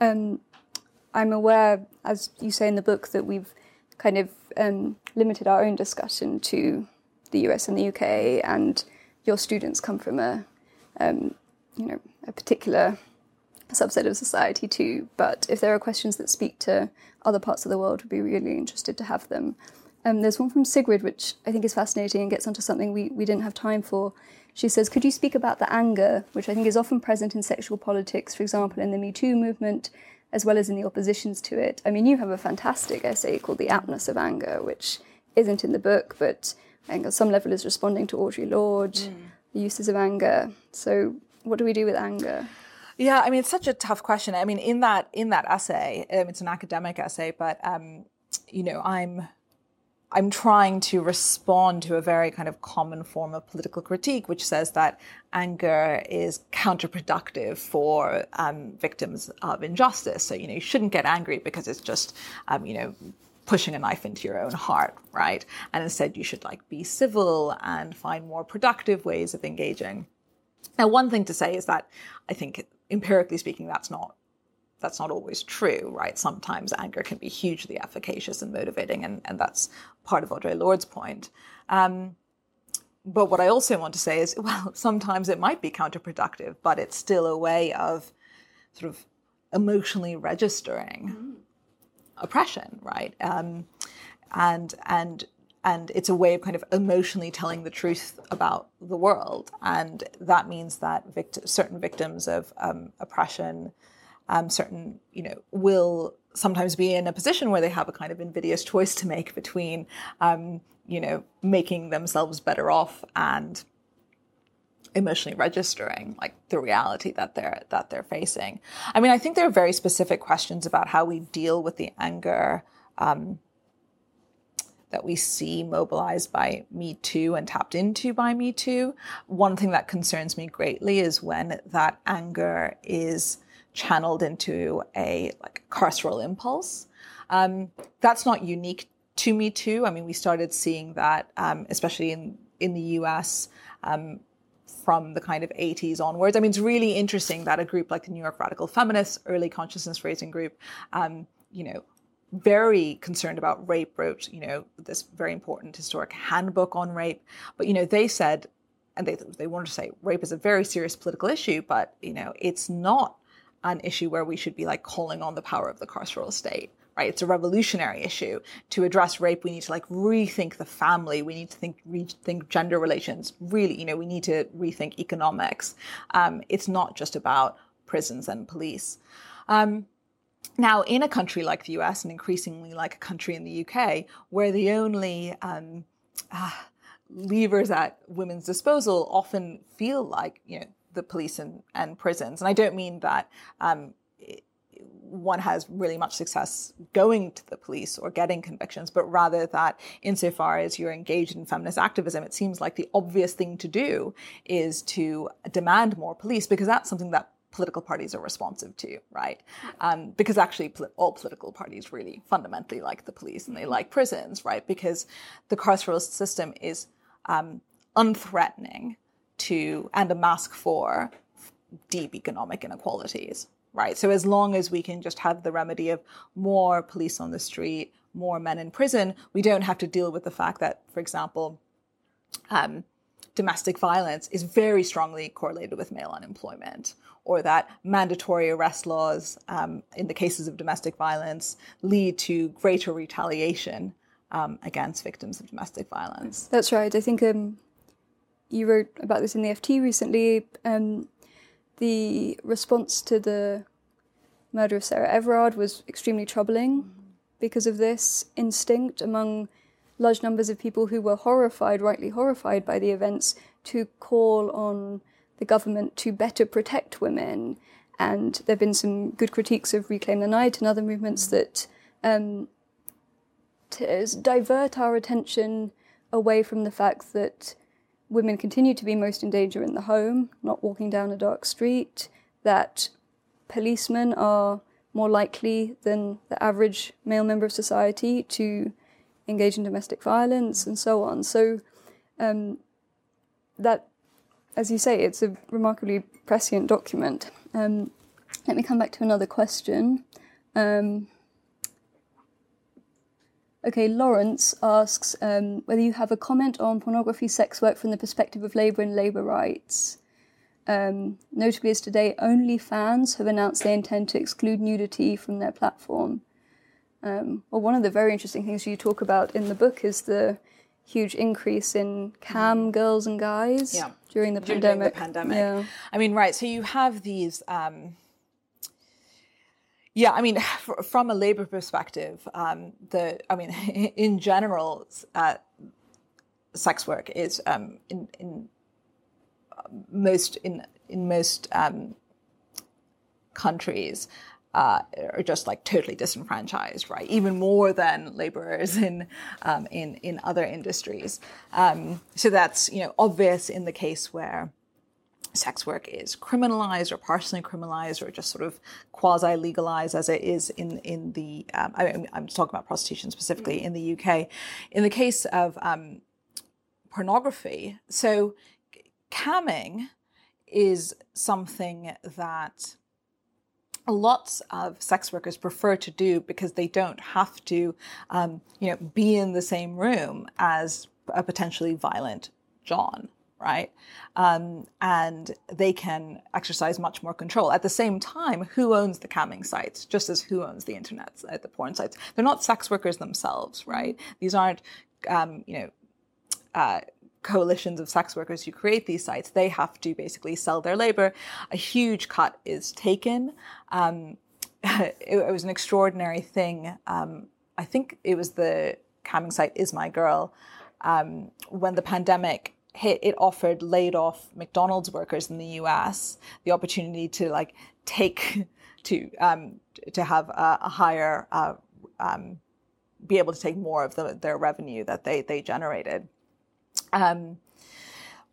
Um, I'm aware, as you say in the book, that we've kind of um, limited our own discussion to the U S and the U K, and your students come from a, um, you know, a particular subset of society too, but if there are questions that speak to other parts of the world, we'd be really interested to have them. Um, there's one from Sigrid, which I think is fascinating and gets onto something we, we didn't have time for. She says, could you speak about the anger, which I think is often present in sexual politics, for example, in the Me Too movement, as well as in the oppositions to it? I mean, you have a fantastic essay called The Aptness of Anger, which isn't in the book, but I think on some level is responding to Audre Lorde, mm. the uses of anger. So what do we do with anger? Yeah, I mean, it's such a tough question. I mean, in that in that essay, um, it's an academic essay, but um, you know, I'm I'm trying to respond to a very kind of common form of political critique, which says that anger is counterproductive for um, victims of injustice. So you know, you shouldn't get angry because it's just um, you know, pushing a knife into your own heart, right? And instead, you should like be civil and find more productive ways of engaging. Now, one thing to say is that I think, empirically speaking, that's not that's not always true, right? Sometimes anger can be hugely efficacious and motivating, and, and that's part of Audre Lorde's point. Um, but what I also want to say is, well, sometimes it might be counterproductive, but it's still a way of sort of emotionally registering mm. oppression, right? Um, and and and it's a way of kind of emotionally telling the truth about the world. And that means that vict- certain victims of um, oppression, um, certain, you know, will sometimes be in a position where they have a kind of invidious choice to make between, um, you know, making themselves better off and emotionally registering like the reality that they're that they're facing. I mean, I think there are very specific questions about how we deal with the anger um that we see mobilized by Me Too and tapped into by Me Too. One thing that concerns me greatly is when that anger is channeled into a like carceral impulse. Um, that's not unique to Me Too. I mean, we started seeing that, um, especially in, in the U S, um, from the kind of eighties onwards. I mean, it's really interesting that a group like the New York Radical Feminists, early consciousness raising group, um, you know, very concerned about rape, wrote, you know, this very important historic handbook on rape. But, you know, they said, and they they wanted to say, rape is a very serious political issue, but, you know, it's not an issue where we should be like calling on the power of the carceral state, right? It's a revolutionary issue. To address rape, we need to like rethink the family. We need to think, rethink gender relations. Really, you know, we need to rethink economics. Um, it's not just about prisons and police. Um, Now, in a country like the U S, and increasingly like a country in the U K, where the only um, uh, levers at women's disposal often feel like, you know, the police and, and prisons. And I don't mean that um, one has really much success going to the police or getting convictions, but rather that insofar as you're engaged in feminist activism, it seems like the obvious thing to do is to demand more police, because that's something that political parties are responsive to, right? Um, because actually pol- all political parties really fundamentally like the police and they like prisons, right? Because the carceral system is um, unthreatening to and a mask for deep economic inequalities, right? So as long as we can just have the remedy of more police on the street, more men in prison, we don't have to deal with the fact that, for example, um, domestic violence is very strongly correlated with male unemployment, or that mandatory arrest laws um, in the cases of domestic violence lead to greater retaliation um, against victims of domestic violence. That's right. I think um, you wrote about this in the F T recently. Um, the response to the murder of Sarah Everard was extremely troubling mm-hmm. because of this instinct among large numbers of people who were horrified, rightly horrified by the events, to call on the government to better protect women. And there have been some good critiques of Reclaim the Night and other movements that um, t- divert our attention away from the fact that women continue to be most in danger in the home, not walking down a dark street, that policemen are more likely than the average male member of society to engage in domestic violence and so on. So um, that, as you say, it's a remarkably prescient document. Um, let me come back to another question. Um, okay, Lawrence asks um, whether you have a comment on pornography sex work from the perspective of labour and labour rights. Um, notably as today, OnlyFans have announced they intend to exclude nudity from their platform. Um, well, one of the very interesting things you talk about in the book is the huge increase in cam girls and guys yeah. during the during pandemic. The pandemic. Yeah. I mean, right, so you have these, um, yeah, I mean, f- from a labor perspective, um, the, I mean, in general, uh, sex work is um, in, in most, in, in most um, countries, Uh, are just like totally disenfranchised, right? Even more than laborers in um, in in other industries. Um, so that's, you know, obvious in the case where sex work is criminalized or partially criminalized or just sort of quasi legalized, as it is in in the. Um, I mean, I'm talking about prostitution specifically in the U K. In the case of um, pornography, so camming is something that lots of sex workers prefer to do because they don't have to, um, you know, be in the same room as a potentially violent John, right? Um, and they can exercise much more control. At the same time, who owns the camming sites? Just as who owns the internet, the porn sites? They're not sex workers themselves, right? These aren't, um, you know, uh, coalitions of sex workers who create these sites. They have to basically sell their labor. A huge cut is taken. Um, it, it was an extraordinary thing. Um, I think it was the camming site Is My Girl. Um, when the pandemic hit, it offered laid off McDonald's workers in the U S the opportunity to like take to um, to have a, a higher uh, um, be able to take more of the, their revenue that they they generated. Um,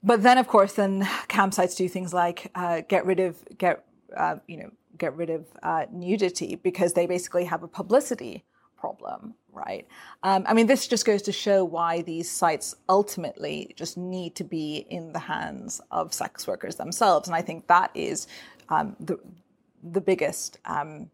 but then, of course, then campsites do things like uh, get rid of get uh, you know get rid of uh, nudity because they basically have a publicity problem, right? Um, I mean, this just goes to show why these sites ultimately just need to be in the hands of sex workers themselves. And I think that is um, the the biggest, um,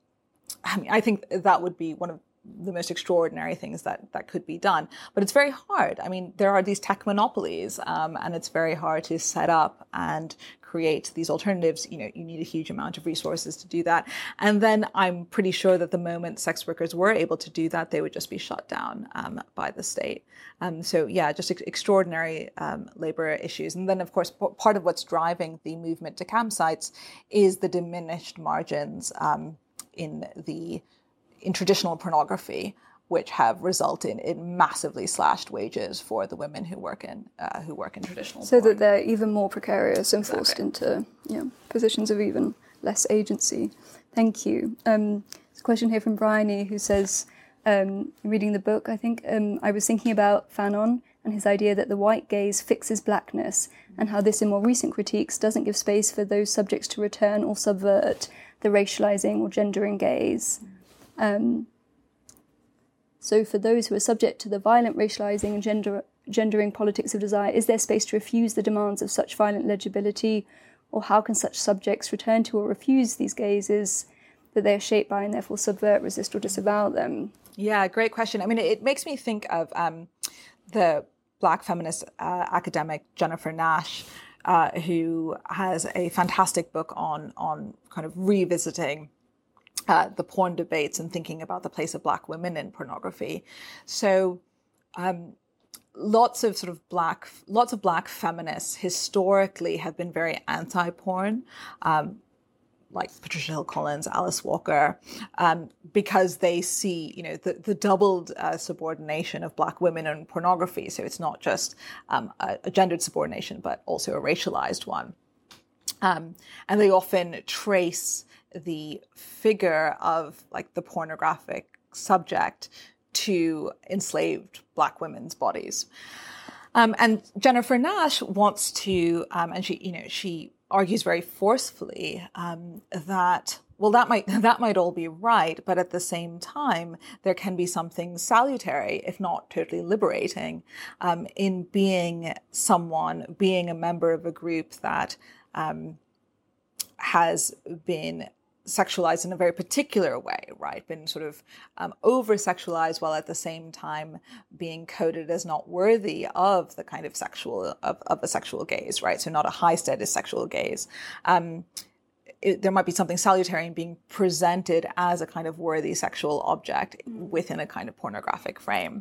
I mean, I think that would be one of the most extraordinary things that, that could be done. But it's very hard. I mean, there are these tech monopolies, um, and it's very hard to set up and create these alternatives. You know, you need a huge amount of resources to do that. And then I'm pretty sure that the moment sex workers were able to do that, they would just be shut down um, by the state. Um, so yeah, just ex- extraordinary um, labor issues. And then, of course, p- part of what's driving the movement to campsites is the diminished margins um, in the in traditional pornography, which have resulted in massively slashed wages for the women who work in uh, who work in traditional so porn. That they're even more precarious and exactly. forced into you know, positions of even less agency. Thank you. Um, there's a question here from Bryony who says, um, reading the book, I think, um, I was thinking about Fanon and his idea that the white gaze fixes blackness and how this in more recent critiques doesn't give space for those subjects to return or subvert the racializing or gendering gaze. Um, so for those who are subject to the violent racializing and gender, gendering politics of desire, is there space to refuse the demands of such violent legibility, or how can such subjects return to or refuse these gazes that they are shaped by and therefore subvert, resist, or disavow them? Yeah, great question. I mean, it, it makes me think of um, the Black feminist uh, academic Jennifer Nash, uh, who has a fantastic book on on kind of revisiting Uh, the porn debates and thinking about the place of Black women in pornography. So um, lots of sort of black, lots of black feminists historically have been very anti-porn, um, like Patricia Hill Collins, Alice Walker, um, because they see, you know, the, the doubled uh, subordination of Black women in pornography. So it's not just um, a, a gendered subordination, but also a racialized one. Um, and they often trace the figure of like the pornographic subject to enslaved Black women's bodies. Um, and Jennifer Nash wants to, um, and she, you know, she argues very forcefully um, that, well, that might, that might all be right, but at the same time, there can be something salutary, if not totally liberating, um, in being someone, being a member of a group that um, has been sexualized in a very particular way, right? Been sort of um, over-sexualized while at the same time being coded as not worthy of the kind of sexual, of, of a sexual gaze, right? So not a high status sexual gaze. Um, it, there might be something salutary in being presented as a kind of worthy sexual object within a kind of pornographic frame.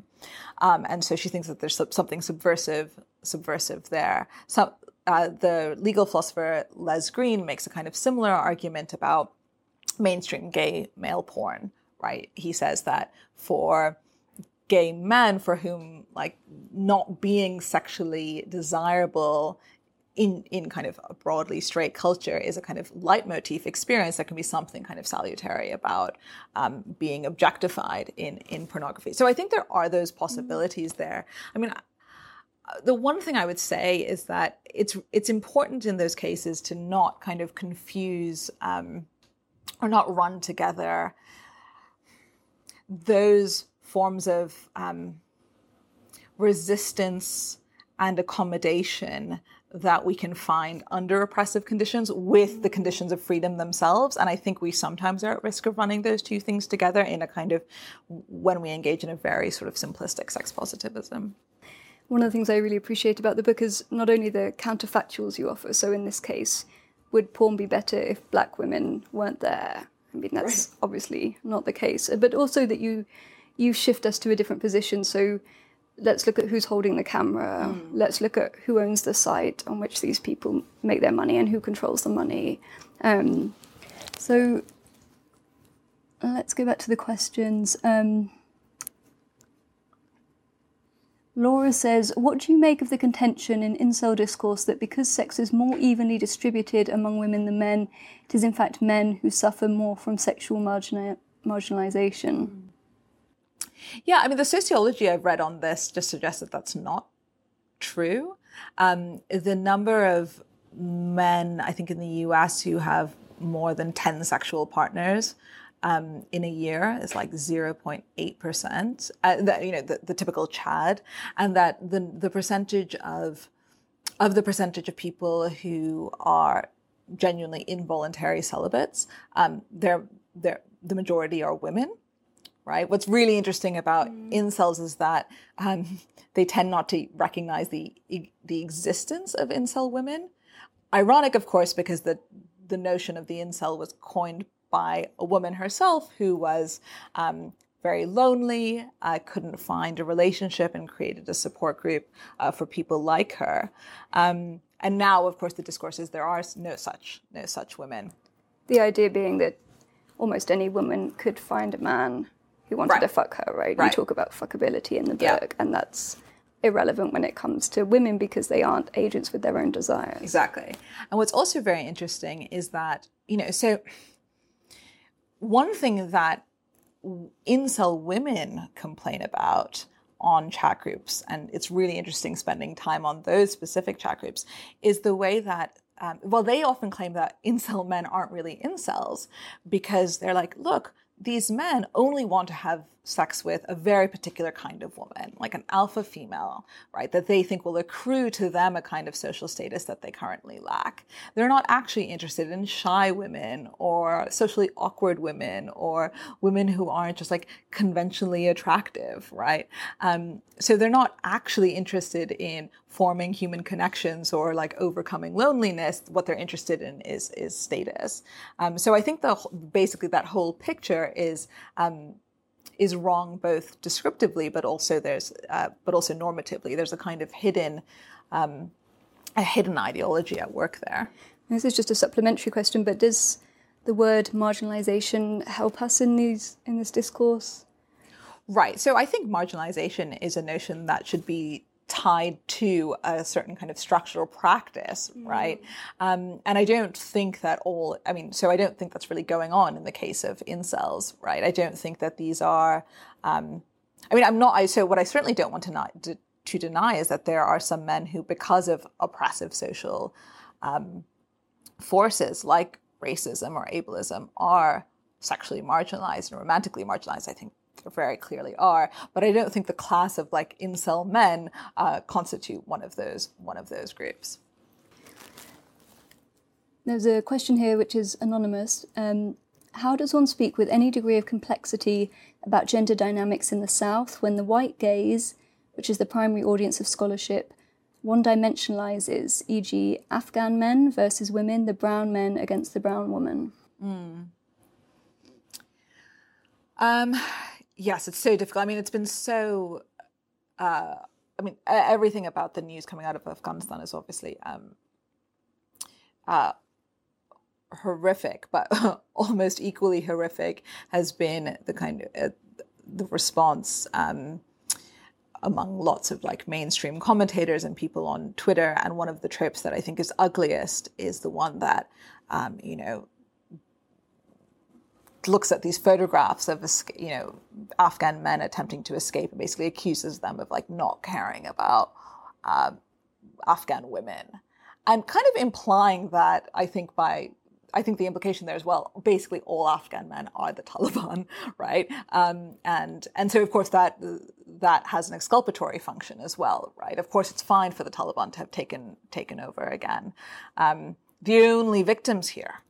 Um, and so she thinks that there's something subversive, subversive there. So, Uh, the legal philosopher Les Green makes a kind of similar argument about mainstream gay male porn, right? He says that for gay men for whom, like, not being sexually desirable in, in kind of a broadly straight culture is a kind of leitmotif experience, there can be something kind of salutary about um, being objectified in, in pornography. So I think there are those possibilities mm-hmm. there. I mean, the one thing I would say is that it's it's important in those cases to not kind of confuse um, or not run together those forms of um, resistance and accommodation that we can find under oppressive conditions with the conditions of freedom themselves. And I think we sometimes are at risk of running those two things together in a kind of, when we engage in a very sort of simplistic sex positivism. One of the things I really appreciate about the book is not only the counterfactuals you offer. So in this case, would porn be better if Black women weren't there? I mean, that's right. Obviously not the case. But also that you you shift us to a different position. So let's look at who's holding the camera. Mm. Let's look at who owns the site on which these people make their money and who controls the money. Um, so let's go back to the questions. Um Laura says, what do you make of the contention in incel discourse that because sex is more evenly distributed among women than men, it is in fact men who suffer more from sexual marginal- marginalisation? Yeah, I mean, the sociology I've read on this just suggests that that's not true. Um, the number of men, I think, in the U S who have more than ten sexual partners um, in a year is like zero point eight percent, uh, that, you know, the, the typical Chad, and that the the percentage of of the percentage of people who are genuinely involuntary celibates, um, they're, they're, the majority are women. Right. What's really interesting about mm. incels is that um, they tend not to recognize the the existence of incel women. Ironic, of course, because the the notion of the incel was coined by a woman herself who was um, very lonely, uh, couldn't find a relationship, and created a support group uh, for people like her. Um, and now, of course, the discourse is there are no such no such women. The idea being that almost any woman could find a man who wanted right. to fuck her, right? right? We talk about fuckability in the book, yeah. and that's irrelevant when it comes to women because they aren't agents with their own desires. Exactly. And what's also very interesting is that, you know, so one thing that incel women complain about on chat groups, and it's really interesting spending time on those specific chat groups, is the way that um, well, they often claim that incel men aren't really incels because they're like, look, these men only want to have sex with a very particular kind of woman, like an alpha female, right, that they think will accrue to them a kind of social status that they currently lack. They're not actually interested in shy women or socially awkward women or women who aren't just like conventionally attractive, right? Um, so they're not actually interested in forming human connections or like overcoming loneliness. What they're interested in is is status. Um, so I think the basically that whole picture is um, is wrong both descriptively, but also there's uh, but also normatively. There's a kind of hidden um, a hidden ideology at work there. This is just a supplementary question, but does the word marginalization help us in these in this discourse? Right. So I think marginalization is a notion that should be tied to a certain kind of structural practice, right? Mm. Um, and I don't think that all, I mean, so I don't think that's really going on in the case of incels, right? I don't think that these are, um, I mean, I'm not, I, so what I certainly don't want to, not, to, to deny is that there are some men who, because of oppressive social um, forces like racism or ableism, are sexually marginalized and romantically marginalized, I think. Very clearly are, but I don't think the class of like incel men uh, constitute one of those one of those groups. There's a question here which is anonymous. Um, how does one speak with any degree of complexity about gender dynamics in the South when the white gaze, which is the primary audience of scholarship, one-dimensionalizes, for example, Afghan men versus women, the brown men against the brown woman? Mm. Um. Yes, it's so difficult. I mean, it's been so, uh, I mean, everything about the news coming out of Afghanistan is obviously um, uh, horrific, but almost equally horrific has been the kind of, uh, the response um, among lots of like mainstream commentators and people on Twitter. And one of the tropes that I think is ugliest is the one that, um, you know, looks at these photographs of, you know, Afghan men attempting to escape and basically accuses them of like not caring about um, Afghan women, and kind of implying that I think by I think the implication there is, well, basically all Afghan men are the Taliban, right? Um, and and so of course that that has an exculpatory function as well, right? Of course, it's fine for the Taliban to have taken taken over again. Um, the only victims here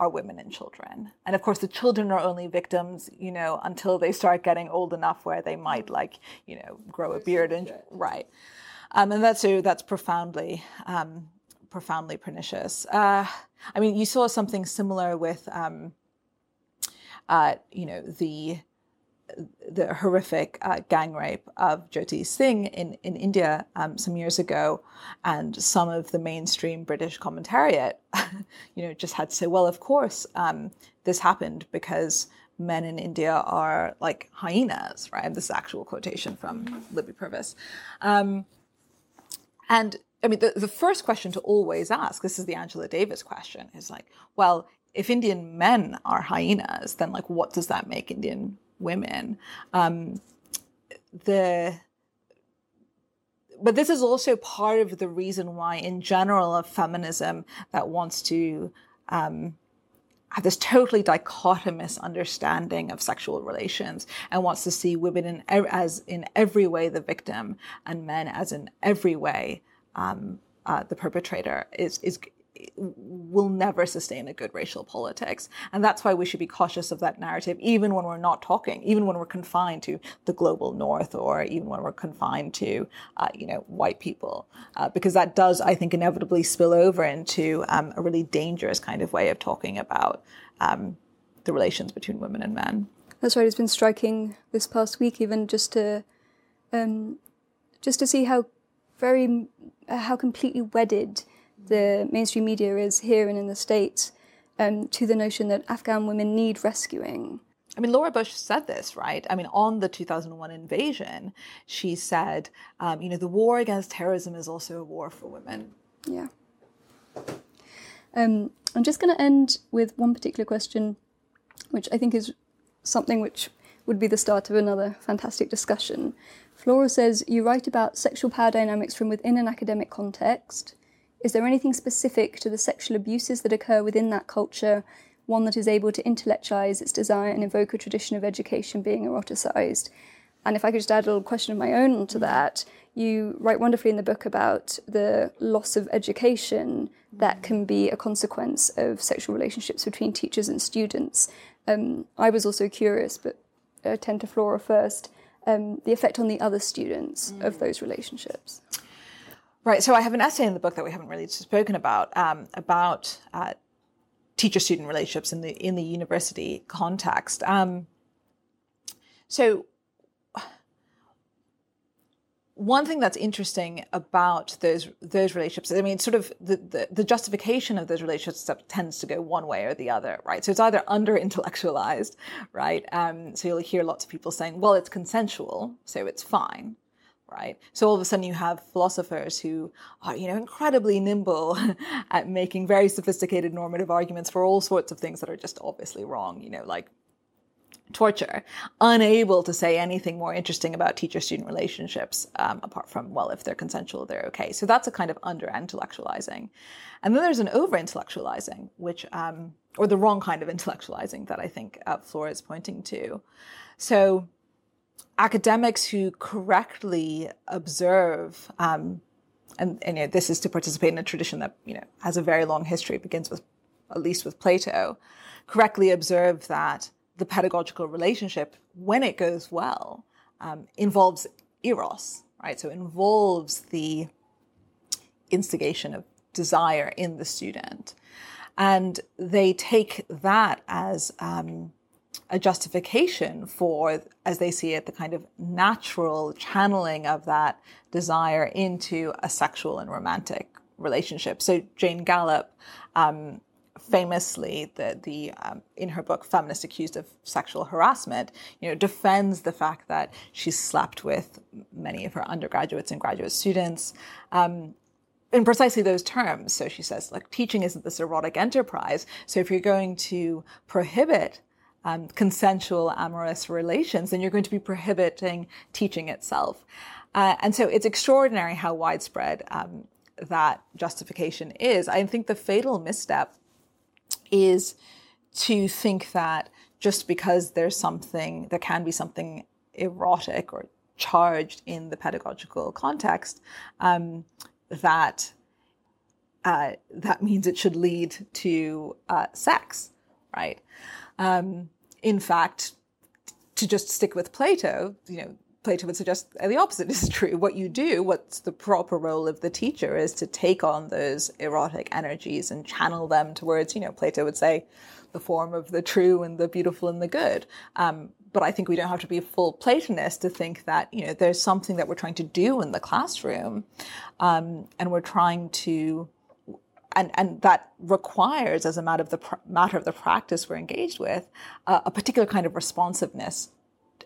are women and children. And of course, the children are only victims, you know, until they start getting old enough where they might, like, you know, grow a beard and right. Um, and that's so that's profoundly, um, profoundly pernicious. Uh, I mean, you saw something similar with, um, uh, you know, the the horrific uh, gang rape of Jyoti Singh in, in India um, some years ago, and some of the mainstream British commentariat, you know, just had to say, well, of course, um, this happened because men in India are like hyenas, right? This is actual quotation from Libby Purvis. Um, and I mean, the, the first question to always ask, this is the Angela Davis question, is like, well, if Indian men are hyenas, then like, what does that make Indian women? Um, the but this is also part of the reason why, in general, of feminism that wants to um, have this totally dichotomous understanding of sexual relations and wants to see women in, as in every way the victim and men as in every way um, uh, the perpetrator, is is will never sustain a good racial politics. And that's why we should be cautious of that narrative, even when we're not talking, even when we're confined to the global north, or even when we're confined to, uh, you know, white people, uh, because that does, I think, inevitably spill over into um, a really dangerous kind of way of talking about um, the relations between women and men. That's right. It's been striking this past week, even just to um, just to see how very, uh, how completely wedded the mainstream media is here and in the States um, to the notion that Afghan women need rescuing. I mean, Laura Bush said this, right? I mean, on the two thousand one invasion, she said, um, you know, the war against terrorism is also a war for women. Yeah. Um, I'm just going to end with one particular question, which I think is something which would be the start of another fantastic discussion. Flora says, you write about sexual power dynamics from within an academic context. Is there anything specific to the sexual abuses that occur within that culture, one that is able to intellectualise its desire and evoke a tradition of education being eroticised? And if I could just add a little question of my own to that, you write wonderfully in the book about the loss of education that can be a consequence of sexual relationships between teachers and students. Um, I was also curious, but I tend to Flora first, um, the effect on the other students mm. of those relationships. Right, so I have an essay in the book that we haven't really spoken about, um, about uh, teacher-student relationships in the in the university context. Um, so one thing that's interesting about those those relationships, I mean, sort of the, the, the justification of those relationships tends to go one way or the other, right? So it's either under-intellectualized, right? Um, so you'll hear lots of people saying, well, it's consensual, so it's fine. Right. So all of a sudden you have philosophers who are, you know, incredibly nimble at making very sophisticated normative arguments for all sorts of things that are just obviously wrong, you know, like torture, unable to say anything more interesting about teacher-student relationships, um, apart from, well, if they're consensual, they're okay. So that's a kind of under-intellectualizing. And then there's an over-intellectualizing, which, um, or the wrong kind of intellectualizing that I think uh, Flora is pointing to. So academics who correctly observe, um, and, and you know, this is to participate in a tradition that, you know, has a very long history, it begins with, at least with Plato, correctly observe that the pedagogical relationship, when it goes well, um, involves eros, right? So involves the instigation of desire in the student. And they take that as Um, a justification for, as they see it, the kind of natural channeling of that desire into a sexual and romantic relationship. So Jane Gallop, um, famously, the, the um, in her book Feminist Accused of Sexual Harassment, you know, defends the fact that she slept with many of her undergraduates and graduate students, um, in precisely those terms. So she says, like, teaching isn't this erotic enterprise. So if you're going to prohibit Um, consensual amorous relations, then you're going to be prohibiting teaching itself. Uh, and so it's extraordinary how widespread um, that justification is. I think the fatal misstep is to think that just because there's something, there can be something erotic or charged in the pedagogical context, um, that uh, that means it should lead to uh, sex, right? Um, in fact, to just stick with Plato, you know, Plato would suggest the opposite is true. What you do, what's the proper role of the teacher, is to take on those erotic energies and channel them towards, you know, Plato would say, the form of the true and the beautiful and the good. Um, but I think we don't have to be full Platonists to think that, you know, there's something that we're trying to do in the classroom, um, and we're trying to And, and that requires, as a matter of the pr- matter of the practice we're engaged with, uh, a particular kind of responsiveness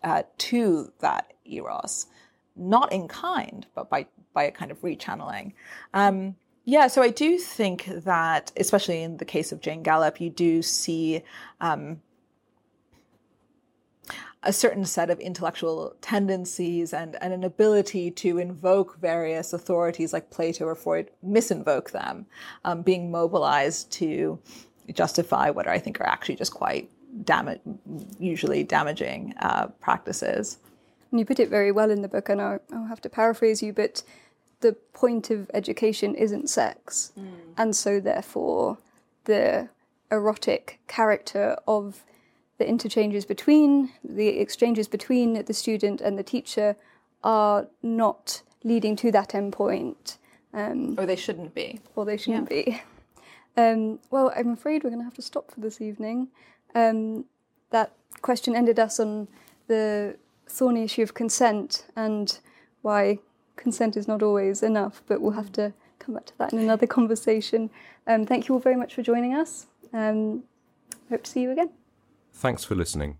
uh, to that eros, not in kind, but by by a kind of rechanneling. Um, yeah, so I do think that, especially in the case of Jane Gallop, you do see um, a certain set of intellectual tendencies and, and an ability to invoke various authorities like Plato or Freud, misinvoke them, um, being mobilized to justify what I think are actually just quite damage, usually damaging uh, practices. And you put it very well in the book, and I'll, I'll have to paraphrase you, but the point of education isn't sex. Mm. And so therefore the erotic character of the interchanges between, the exchanges between the student and the teacher are not leading to that end point. Um, or they shouldn't be. Or they shouldn't yeah. be. Um, well, I'm afraid we're going to have to stop for this evening. Um, that question ended us on the thorny issue of consent and why consent is not always enough, but we'll have to come back to that in another conversation. Um, thank you all very much for joining us. Um, hope to see you again. Thanks for listening.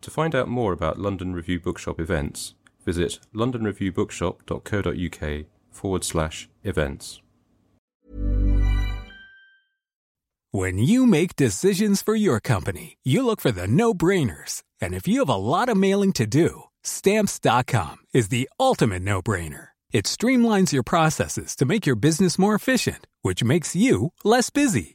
To find out more about London Review Bookshop events, visit london review bookshop dot co dot uk forward slash events. When you make decisions for your company, you look for the no-brainers. And if you have a lot of mailing to do, Stamps dot com is the ultimate no-brainer. It streamlines your processes to make your business more efficient, which makes you less busy.